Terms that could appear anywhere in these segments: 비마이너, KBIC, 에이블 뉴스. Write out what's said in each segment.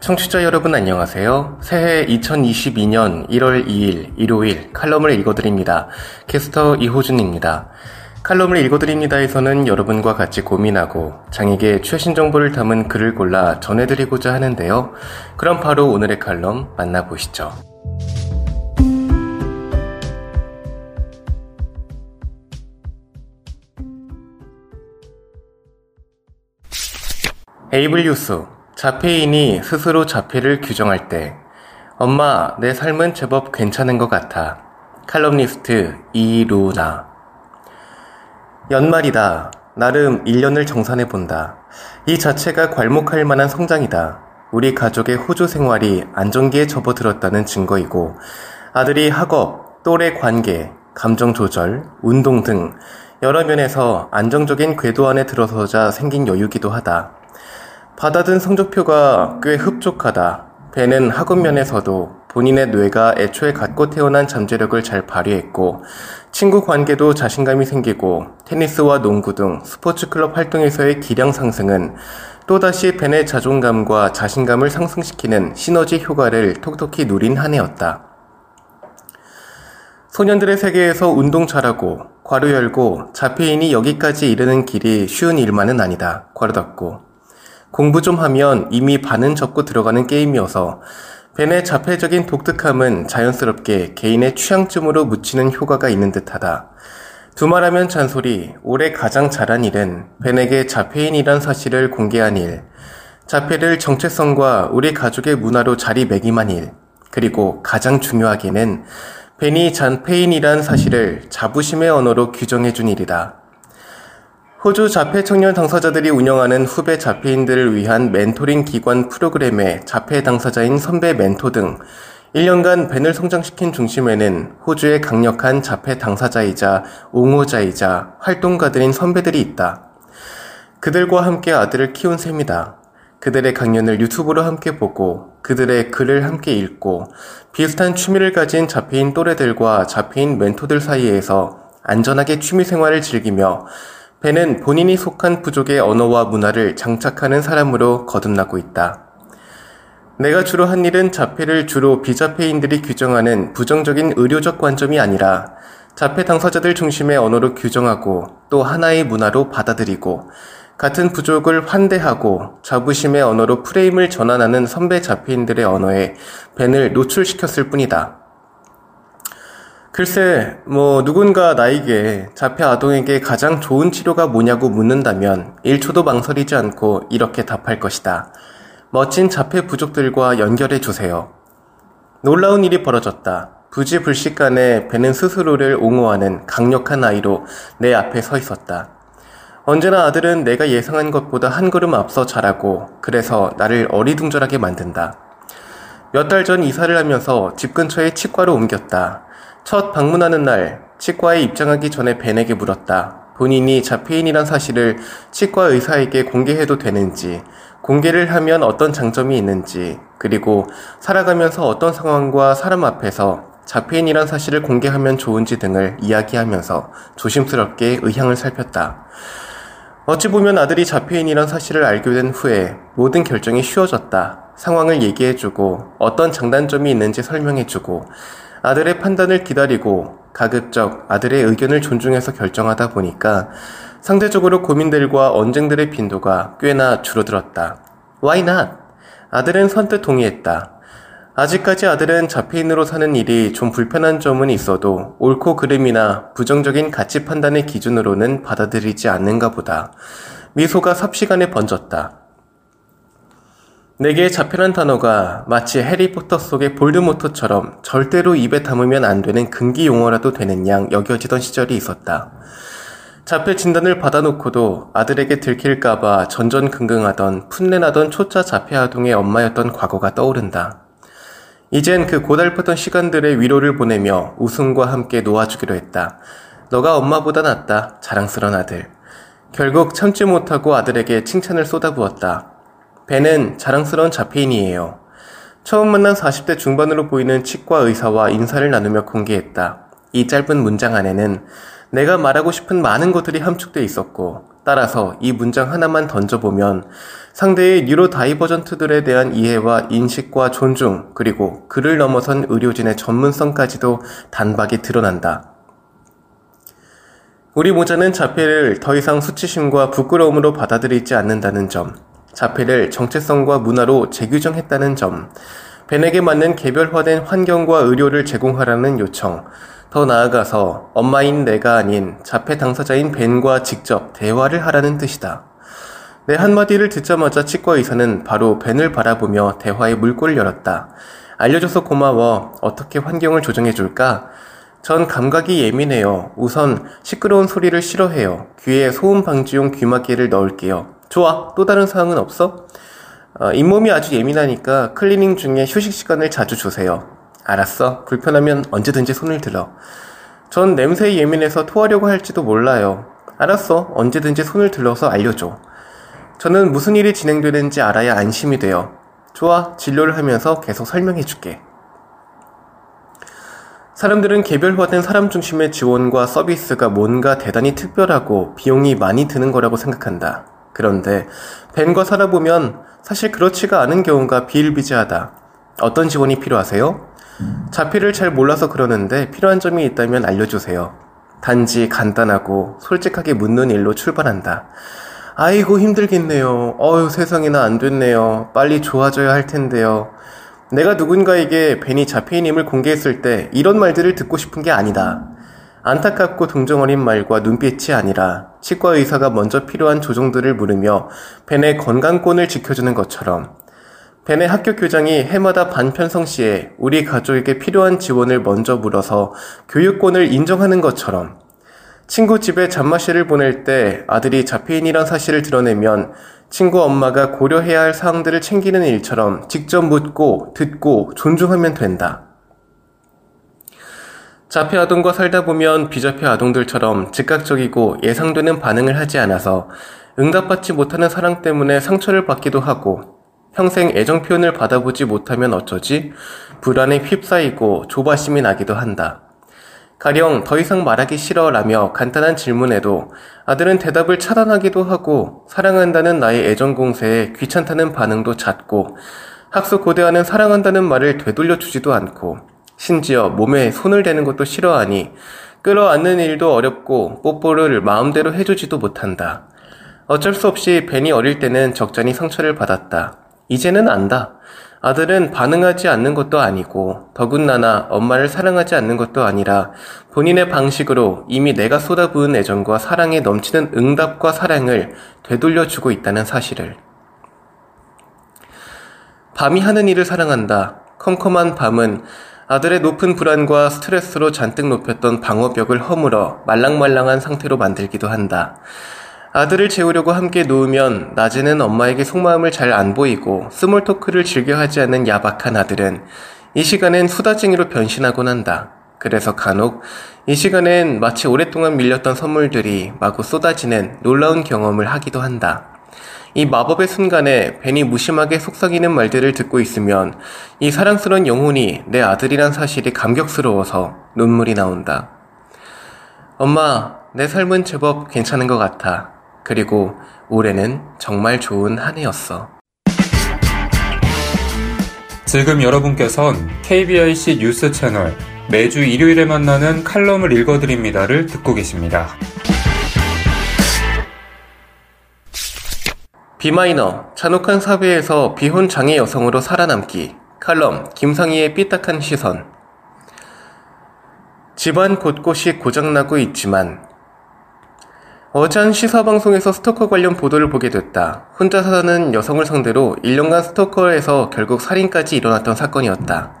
청취자 여러분 안녕하세요. 새해 2022년 1월 2일 일요일 칼럼을 읽어드립니다. 캐스터 이호준입니다. 칼럼을 읽어드립니다에서는 여러분과 같이 고민하고 장에게 최신 정보를 담은 글을 골라 전해드리고자 하는데요. 그럼 바로 오늘의 칼럼 만나보시죠. 에이블 뉴스. 자폐인이 스스로 자폐를 규정할 때 엄마, 내 삶은 제법 괜찮은 것 같아. 칼럼니스트 이루나. 연말이다. 나름 1년을 정산해본다. 이 자체가 괄목할 만한 성장이다. 우리 가족의 호주 생활이 안정기에 접어들었다는 증거이고 아들이 학업, 또래 관계, 감정 조절, 운동 등 여러 면에서 안정적인 궤도 안에 들어서자 생긴 여유기도 하다. 받아든 성적표가 꽤 흡족하다. 배는 학업 면에서도 본인의 뇌가 애초에 갖고 태어난 잠재력을 잘 발휘했고 친구 관계도 자신감이 생기고 테니스와 농구 등 스포츠클럽 활동에서의 기량 상승은 또다시 벤의 자존감과 자신감을 상승시키는 시너지 효과를 톡톡히 누린 한 해였다. 소년들의 세계에서 운동 잘하고 괄호 열고 자폐인이 여기까지 이르는 길이 쉬운 일만은 아니다. 괄호 닫고 공부 좀 하면 이미 반은 접고 들어가는 게임이어서 벤의 자폐적인 독특함은 자연스럽게 개인의 취향쯤으로 묻히는 효과가 있는 듯하다. 두말하면 잔소리, 올해 가장 잘한 일은 벤에게 자폐인이란 사실을 공개한 일, 자폐를 정체성과 우리 가족의 문화로 자리매김한 일, 그리고 가장 중요하게는 벤이 자폐인이란 사실을 자부심의 언어로 규정해준 일이다. 호주 자폐 청년 당사자들이 운영하는 후배 자폐인들을 위한 멘토링 기관 프로그램의 자폐 당사자인 선배 멘토 등 1년간 벤을 성장시킨 중심에는 호주의 강력한 자폐 당사자이자 옹호자이자 활동가들인 선배들이 있다. 그들과 함께 아들을 키운 셈이다. 그들의 강연을 유튜브로 함께 보고 그들의 글을 함께 읽고 비슷한 취미를 가진 자폐인 또래들과 자폐인 멘토들 사이에서 안전하게 취미생활을 즐기며 벤은 본인이 속한 부족의 언어와 문화를 장착하는 사람으로 거듭나고 있다. 내가 주로 한 일은 자폐를 주로 비자폐인들이 규정하는 부정적인 의료적 관점이 아니라 자폐 당사자들 중심의 언어로 규정하고 또 하나의 문화로 받아들이고 같은 부족을 환대하고 자부심의 언어로 프레임을 전환하는 선배 자폐인들의 언어에 벤을 노출시켰을 뿐이다. 글쎄, 누군가 나에게 자폐 아동에게 가장 좋은 치료가 뭐냐고 묻는다면 1초도 망설이지 않고 이렇게 답할 것이다. 멋진 자폐 부족들과 연결해주세요. 놀라운 일이 벌어졌다. 부지불식 간에 벤은 스스로를 옹호하는 강력한 아이로 내 앞에 서 있었다. 언제나 아들은 내가 예상한 것보다 한 걸음 앞서 자라고 그래서 나를 어리둥절하게 만든다. 몇 달 전 이사를 하면서 집 근처의 치과로 옮겼다. 첫 방문하는 날 치과에 입장하기 전에 벤에게 물었다. 본인이 자폐인이란 사실을 치과 의사에게 공개해도 되는지, 공개를 하면 어떤 장점이 있는지, 그리고 살아가면서 어떤 상황과 사람 앞에서 자폐인이란 사실을 공개하면 좋은지 등을 이야기하면서 조심스럽게 의향을 살폈다. 어찌 보면 아들이 자폐인이란 사실을 알게 된 후에 모든 결정이 쉬워졌다. 상황을 얘기해주고 어떤 장단점이 있는지 설명해주고 아들의 판단을 기다리고 가급적 아들의 의견을 존중해서 결정하다 보니까 상대적으로 고민들과 언쟁들의 빈도가 꽤나 줄어들었다. Why not? 아들은 선뜻 동의했다. 아직까지 아들은 자폐인으로 사는 일이 좀 불편한 점은 있어도 옳고 그름이나 부정적인 가치 판단의 기준으로는 받아들이지 않는가 보다. 미소가 삽시간에 번졌다. 내게 자폐란 단어가 마치 해리포터 속의 볼드모트처럼 절대로 입에 담으면 안 되는 금기 용어라도 되는 양 여겨지던 시절이 있었다. 자폐 진단을 받아놓고도 아들에게 들킬까봐 전전긍긍하던 풋내나던 초짜 자폐 아동의 엄마였던 과거가 떠오른다. 이젠 그 고달프던 시간들의 위로를 보내며 웃음과 함께 놓아주기로 했다. 너가 엄마보다 낫다. 자랑스런 아들. 결국 참지 못하고 아들에게 칭찬을 쏟아부었다. 벤은 자랑스러운 자폐인이에요. 처음 만난 40대 중반으로 보이는 치과 의사와 인사를 나누며 공개했다. 이 짧은 문장 안에는 내가 말하고 싶은 많은 것들이 함축돼 있었고, 따라서 이 문장 하나만 던져보면 상대의 뉴로다이버전트들에 대한 이해와 인식과 존중, 그리고 그를 넘어선 의료진의 전문성까지도 단박에 드러난다. 우리 모자는 자폐를 더 이상 수치심과 부끄러움으로 받아들이지 않는다는 점, 자폐를 정체성과 문화로 재규정했다는 점, 벤에게 맞는 개별화된 환경과 의료를 제공하라는 요청, 더 나아가서 엄마인 내가 아닌 자폐 당사자인 벤과 직접 대화를 하라는 뜻이다. 내 한마디를 듣자마자 치과 의사는 바로 벤을 바라보며 대화의 물꼬를 열었다. 알려줘서 고마워. 어떻게 환경을 조정해줄까? 전 감각이 예민해요. 우선 시끄러운 소리를 싫어해요. 귀에 소음 방지용 귀마개를 넣을게요. 좋아. 또 다른 사항은 없어? 잇몸이 아주 예민하니까 클리닝 중에 휴식 시간을 자주 주세요. 알았어. 불편하면 언제든지 손을 들어. 전 냄새에 예민해서 토하려고 할지도 몰라요. 알았어. 언제든지 손을 들러서 알려줘. 저는 무슨 일이 진행되는지 알아야 안심이 돼요. 좋아. 진료를 하면서 계속 설명해줄게. 사람들은 개별화된 사람 중심의 지원과 서비스가 뭔가 대단히 특별하고 비용이 많이 드는 거라고 생각한다. 그런데 벤과 살아보면 사실 그렇지가 않은 경우가 비일비재하다. 어떤 지원이 필요하세요? 자폐를 잘 몰라서 그러는데 필요한 점이 있다면 알려주세요. 단지 간단하고 솔직하게 묻는 일로 출발한다. 아이고 힘들겠네요. 어휴 세상에나 안 됐네요. 빨리 좋아져야 할 텐데요. 내가 누군가에게 벤이 자폐인임을 공개했을 때 이런 말들을 듣고 싶은 게 아니다. 안타깝고 동정어린 말과 눈빛이 아니라 치과 의사가 먼저 필요한 조정들을 물으며 벤의 건강권을 지켜주는 것처럼, 벤의 학교 교장이 해마다 반편성 시에 우리 가족에게 필요한 지원을 먼저 물어서 교육권을 인정하는 것처럼, 친구 집에 잠마시를 보낼 때 아들이 자폐인이란 사실을 드러내면 친구 엄마가 고려해야 할 사항들을 챙기는 일처럼 직접 묻고 듣고 존중하면 된다. 자폐 아동과 살다 보면 비자폐 아동들처럼 즉각적이고 예상되는 반응을 하지 않아서 응답받지 못하는 사랑 때문에 상처를 받기도 하고, 평생 애정 표현을 받아보지 못하면 어쩌지? 불안에 휩싸이고 조바심이 나기도 한다. 가령 더 이상 말하기 싫어라며 간단한 질문에도 아들은 대답을 차단하기도 하고, 사랑한다는 나의 애정 공세에 귀찮다는 반응도 잦고, 학습 고대하는 사랑한다는 말을 되돌려주지도 않고, 심지어 몸에 손을 대는 것도 싫어하니 끌어안는 일도 어렵고 뽀뽀를 마음대로 해주지도 못한다. 어쩔 수 없이 벤이 어릴 때는 적잖이 상처를 받았다. 이제는 안다. 아들은 반응하지 않는 것도 아니고 더군다나 엄마를 사랑하지 않는 것도 아니라 본인의 방식으로 이미 내가 쏟아부은 애정과 사랑에 넘치는 응답과 사랑을 되돌려주고 있다는 사실을. 밤이 하는 일을 사랑한다. 컴컴한 밤은 아들의 높은 불안과 스트레스로 잔뜩 높였던 방어벽을 허물어 말랑말랑한 상태로 만들기도 한다. 아들을 재우려고 함께 누우면 낮에는 엄마에게 속마음을 잘 안 보이고 스몰토크를 즐겨 하지 않는 야박한 아들은 이 시간엔 수다쟁이로 변신하곤 한다. 그래서 간혹 이 시간엔 마치 오랫동안 밀렸던 선물들이 마구 쏟아지는 놀라운 경험을 하기도 한다. 이 마법의 순간에 벤이 무심하게 속삭이는 말들을 듣고 있으면 이 사랑스러운 영혼이 내 아들이란 사실이 감격스러워서 눈물이 나온다. 엄마, 내 삶은 제법 괜찮은 것 같아. 그리고 올해는 정말 좋은 한 해였어. 지금 여러분께선 KBIC 뉴스 채널 매주 일요일에 만나는 칼럼을 읽어드립니다를 듣고 계십니다. 비마이너, 잔혹한 사회에서 비혼 장애 여성으로 살아남기. 칼럼, 김상희의 삐딱한 시선. 집안 곳곳이 고장나고 있지만 어제 한 시사방송에서 스토커 관련 보도를 보게 됐다. 혼자 사는 여성을 상대로 1년간 스토커에서 결국 살인까지 일어났던 사건이었다.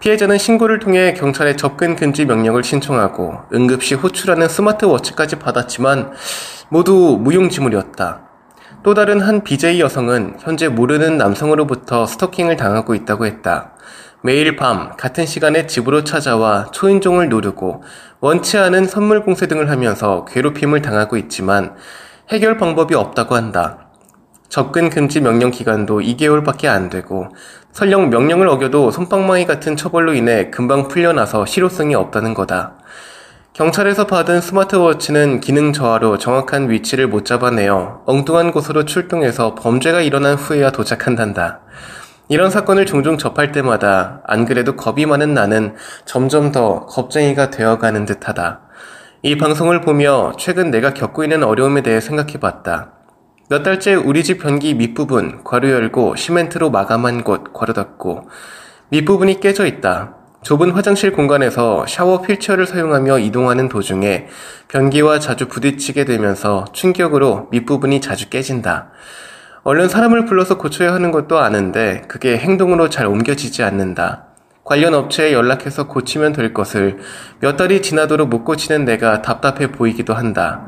피해자는 신고를 통해 경찰에 접근 금지 명령을 신청하고 응급시 호출하는 스마트워치까지 받았지만 모두 무용지물이었다. 또 다른 한 BJ 여성은 현재 모르는 남성으로부터 스토킹을 당하고 있다고 했다. 매일 밤 같은 시간에 집으로 찾아와 초인종을 누르고 원치 않은 선물 공세 등을 하면서 괴롭힘을 당하고 있지만 해결 방법이 없다고 한다. 접근 금지 명령 기간도 2개월밖에 안 되고 설령 명령을 어겨도 솜방망이 같은 처벌로 인해 금방 풀려나서 실효성이 없다는 거다. 경찰에서 받은 스마트워치는 기능 저하로 정확한 위치를 못 잡아내어 엉뚱한 곳으로 출동해서 범죄가 일어난 후에야 도착한단다. 이런 사건을 종종 접할 때마다 안 그래도 겁이 많은 나는 점점 더 겁쟁이가 되어가는 듯하다. 이 방송을 보며 최근 내가 겪고 있는 어려움에 대해 생각해봤다. 몇 달째 우리 집 변기 밑부분 괄호 열고 시멘트로 마감한 곳 괄호 닫고 밑부분이 깨져 있다. 좁은 화장실 공간에서 샤워 휠체어를 사용하며 이동하는 도중에 변기와 자주 부딪히게 되면서 충격으로 밑부분이 자주 깨진다. 얼른 사람을 불러서 고쳐야 하는 것도 아는데 그게 행동으로 잘 옮겨지지 않는다. 관련 업체에 연락해서 고치면 될 것을 몇 달이 지나도록 못 고치는 내가 답답해 보이기도 한다.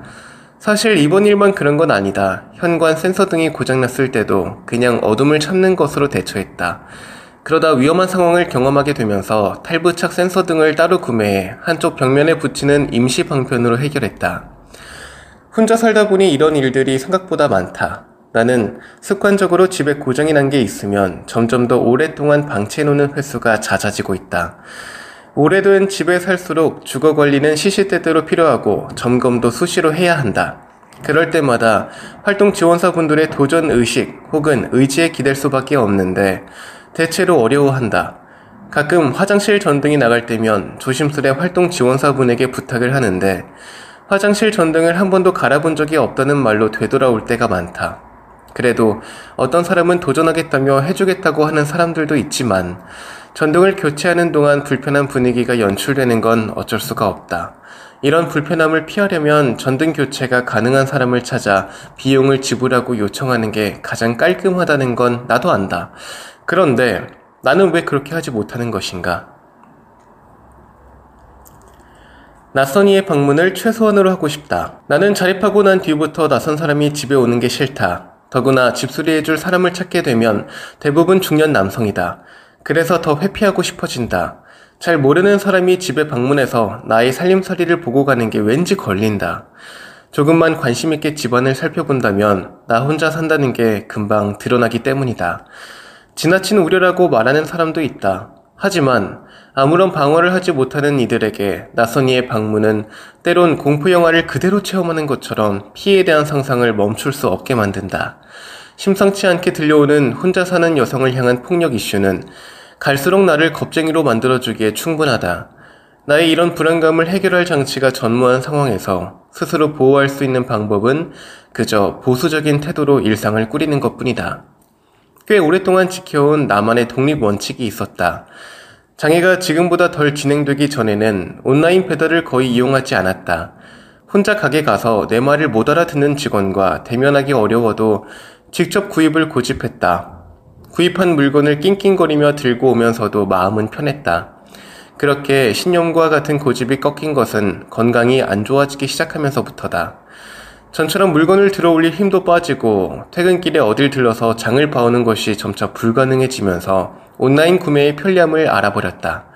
사실 이번 일만 그런 건 아니다. 현관 센서 등이 고장났을 때도 그냥 어둠을 참는 것으로 대처했다. 그러다 위험한 상황을 경험하게 되면서 탈부착 센서 등을 따로 구매해 한쪽 벽면에 붙이는 임시 방편으로 해결했다. 혼자 살다 보니 이런 일들이 생각보다 많다. 나는 습관적으로 집에 고장이 난 게 있으면 점점 더 오랫동안 방치해놓는 횟수가 잦아지고 있다. 오래된 집에 살수록 주거 관리는 시시때때로 필요하고 점검도 수시로 해야 한다. 그럴 때마다 활동 지원사분들의 도전 의식 혹은 의지에 기댈 수밖에 없는데 대체로 어려워한다. 가끔 화장실 전등이 나갈 때면 조심스레 활동 지원사분에게 부탁을 하는데 화장실 전등을 한 번도 갈아본 적이 없다는 말로 되돌아올 때가 많다. 그래도 어떤 사람은 도전하겠다며 해주겠다고 하는 사람들도 있지만 전등을 교체하는 동안 불편한 분위기가 연출되는 건 어쩔 수가 없다. 이런 불편함을 피하려면 전등 교체가 가능한 사람을 찾아 비용을 지불하고 요청하는 게 가장 깔끔하다는 건 나도 안다. 그런데 나는 왜 그렇게 하지 못하는 것인가? 낯선 이의 방문을 최소한으로 하고 싶다. 나는 자립하고 난 뒤부터 낯선 사람이 집에 오는 게 싫다. 더구나 집수리해줄 사람을 찾게 되면 대부분 중년 남성이다. 그래서 더 회피하고 싶어진다. 잘 모르는 사람이 집에 방문해서 나의 살림살이를 보고 가는 게 왠지 걸린다. 조금만 관심 있게 집안을 살펴본다면 나 혼자 산다는 게 금방 드러나기 때문이다. 지나친 우려라고 말하는 사람도 있다. 하지만 아무런 방어를 하지 못하는 이들에게 낯선 이의 방문은 때론 공포영화를 그대로 체험하는 것처럼 피해에 대한 상상을 멈출 수 없게 만든다. 심상치 않게 들려오는 혼자 사는 여성을 향한 폭력 이슈는 갈수록 나를 겁쟁이로 만들어주기에 충분하다. 나의 이런 불안감을 해결할 장치가 전무한 상황에서 스스로 보호할 수 있는 방법은 그저 보수적인 태도로 일상을 꾸리는 것뿐이다. 꽤 오랫동안 지켜온 나만의 독립 원칙이 있었다. 장애가 지금보다 덜 진행되기 전에는 온라인 배달을 거의 이용하지 않았다. 혼자 가게 가서 내 말을 못 알아듣는 직원과 대면하기 어려워도 직접 구입을 고집했다. 구입한 물건을 낑낑거리며 들고 오면서도 마음은 편했다. 그렇게 신념과 같은 고집이 꺾인 것은 건강이 안 좋아지기 시작하면서부터다. 전처럼 물건을 들어올릴 힘도 빠지고 퇴근길에 어딜 들러서 장을 봐오는 것이 점차 불가능해지면서 온라인 구매의 편리함을 알아버렸다.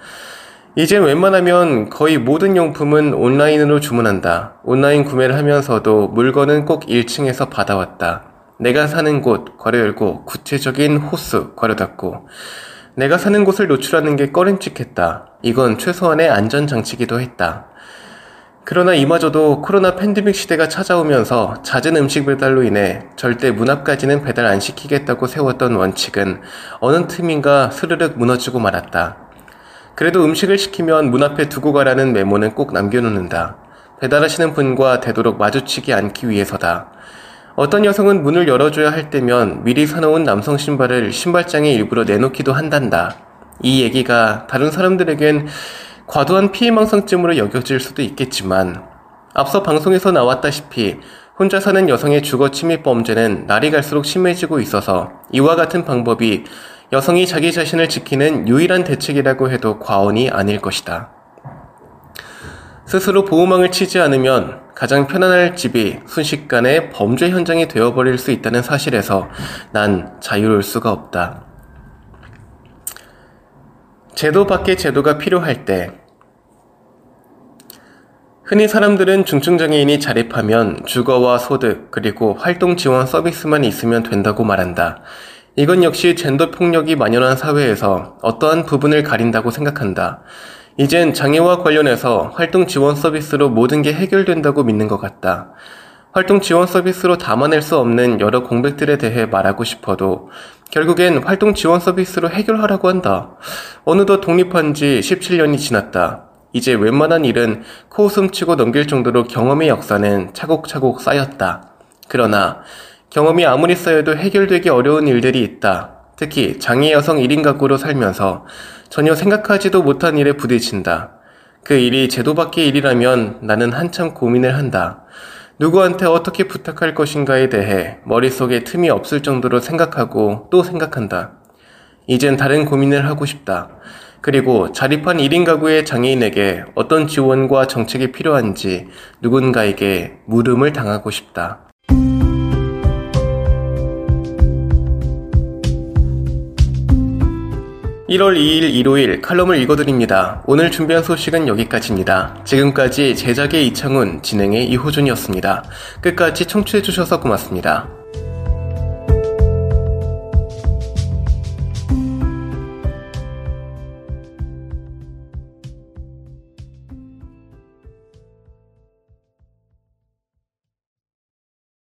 이젠 웬만하면 거의 모든 용품은 온라인으로 주문한다. 온라인 구매를 하면서도 물건은 꼭 1층에서 받아왔다. 내가 사는 곳 괄호 열고 구체적인 호수 괄호 닫고 내가 사는 곳을 노출하는 게 꺼림칙했다. 이건 최소한의 안전장치기도 했다. 그러나 이마저도 코로나 팬데믹 시대가 찾아오면서 잦은 음식 배달로 인해 절대 문 앞까지는 배달 안 시키겠다고 세웠던 원칙은 어느 틈인가 스르륵 무너지고 말았다. 그래도 음식을 시키면 문 앞에 두고 가라는 메모는 꼭 남겨놓는다. 배달하시는 분과 되도록 마주치지 않기 위해서다. 어떤 여성은 문을 열어줘야 할 때면 미리 사놓은 남성 신발을 신발장에 일부러 내놓기도 한단다. 이 얘기가 다른 사람들에겐 과도한 피해망상쯤으로 여겨질 수도 있겠지만 앞서 방송에서 나왔다시피 혼자 사는 여성의 주거 침입 범죄는 날이 갈수록 심해지고 있어서 이와 같은 방법이 여성이 자기 자신을 지키는 유일한 대책이라고 해도 과언이 아닐 것이다. 스스로 보호망을 치지 않으면 가장 편안할 집이 순식간에 범죄 현장이 되어버릴 수 있다는 사실에서 난 자유로울 수가 없다. 제도 밖의 제도가 필요할 때, 흔히 사람들은 중증장애인이 자립하면 주거와 소득, 그리고 활동지원 서비스만 있으면 된다고 말한다. 이건 역시 젠더폭력이 만연한 사회에서 어떠한 부분을 가린다고 생각한다. 이젠 장애와 관련해서 활동지원 서비스로 모든 게 해결된다고 믿는 것 같다. 활동지원 서비스로 담아낼 수 없는 여러 공백들에 대해 말하고 싶어도 결국엔 활동지원 서비스로 해결하라고 한다. 어느덧 독립한 지 17년이 지났다. 이제 웬만한 일은 코웃음치고 넘길 정도로 경험의 역사는 차곡차곡 쌓였다. 그러나 경험이 아무리 쌓여도 해결되기 어려운 일들이 있다. 특히 장애 여성 1인 가구로 살면서 전혀 생각하지도 못한 일에 부딪힌다. 그 일이 제도 밖의 일이라면 나는 한참 고민을 한다. 누구한테 어떻게 부탁할 것인가에 대해 머릿속에 틈이 없을 정도로 생각하고 또 생각한다. 이젠 다른 고민을 하고 싶다. 그리고 자립한 1인 가구의 장애인에게 어떤 지원과 정책이 필요한지 누군가에게 물음을 당하고 싶다. 일요일 칼럼을 읽어드립니다. 오늘 준비한 소식은 여기까지입니다. 지금까지 제작의 이창훈, 진행의 이호준이었습니다. 끝까지 청취해주셔서 고맙습니다.